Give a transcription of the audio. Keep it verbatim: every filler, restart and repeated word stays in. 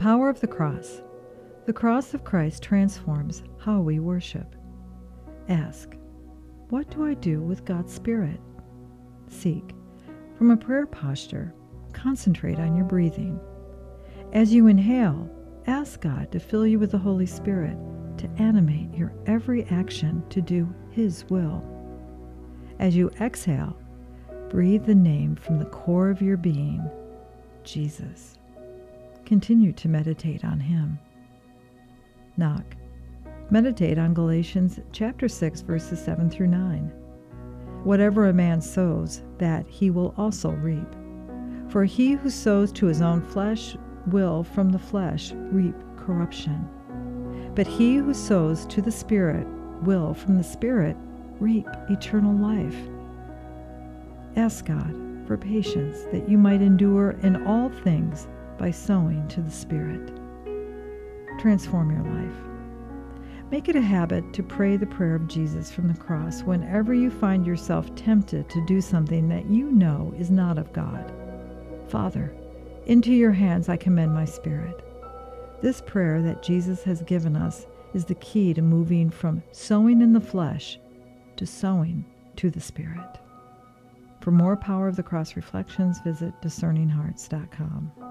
power of the cross. The cross of Christ transforms how we worship. Ask, what do I do with God's Spirit? Seek. From a prayer posture, concentrate on your breathing. As you inhale, ask God to fill you with the Holy Spirit to animate your every action to do His will. As you exhale, breathe the name from the core of your being, Jesus. Continue to meditate on Him. Knock. Meditate on Galatians chapter six, verses seven through nine. Whatever a man sows, that he will also reap. For he who sows to his own flesh will from the flesh reap corruption. But he who sows to the Spirit will from the Spirit reap eternal life. Ask God for patience that you might endure in all things by sowing to the Spirit. Transform your life. Make it a habit to pray the prayer of Jesus from the cross whenever you find yourself tempted to do something that you know is not of God. Father, into your hands I commend my spirit. This prayer that Jesus has given us is the key to moving from sowing in the flesh to sowing to the Spirit. For more Power of the Cross reflections, visit discerning hearts dot com.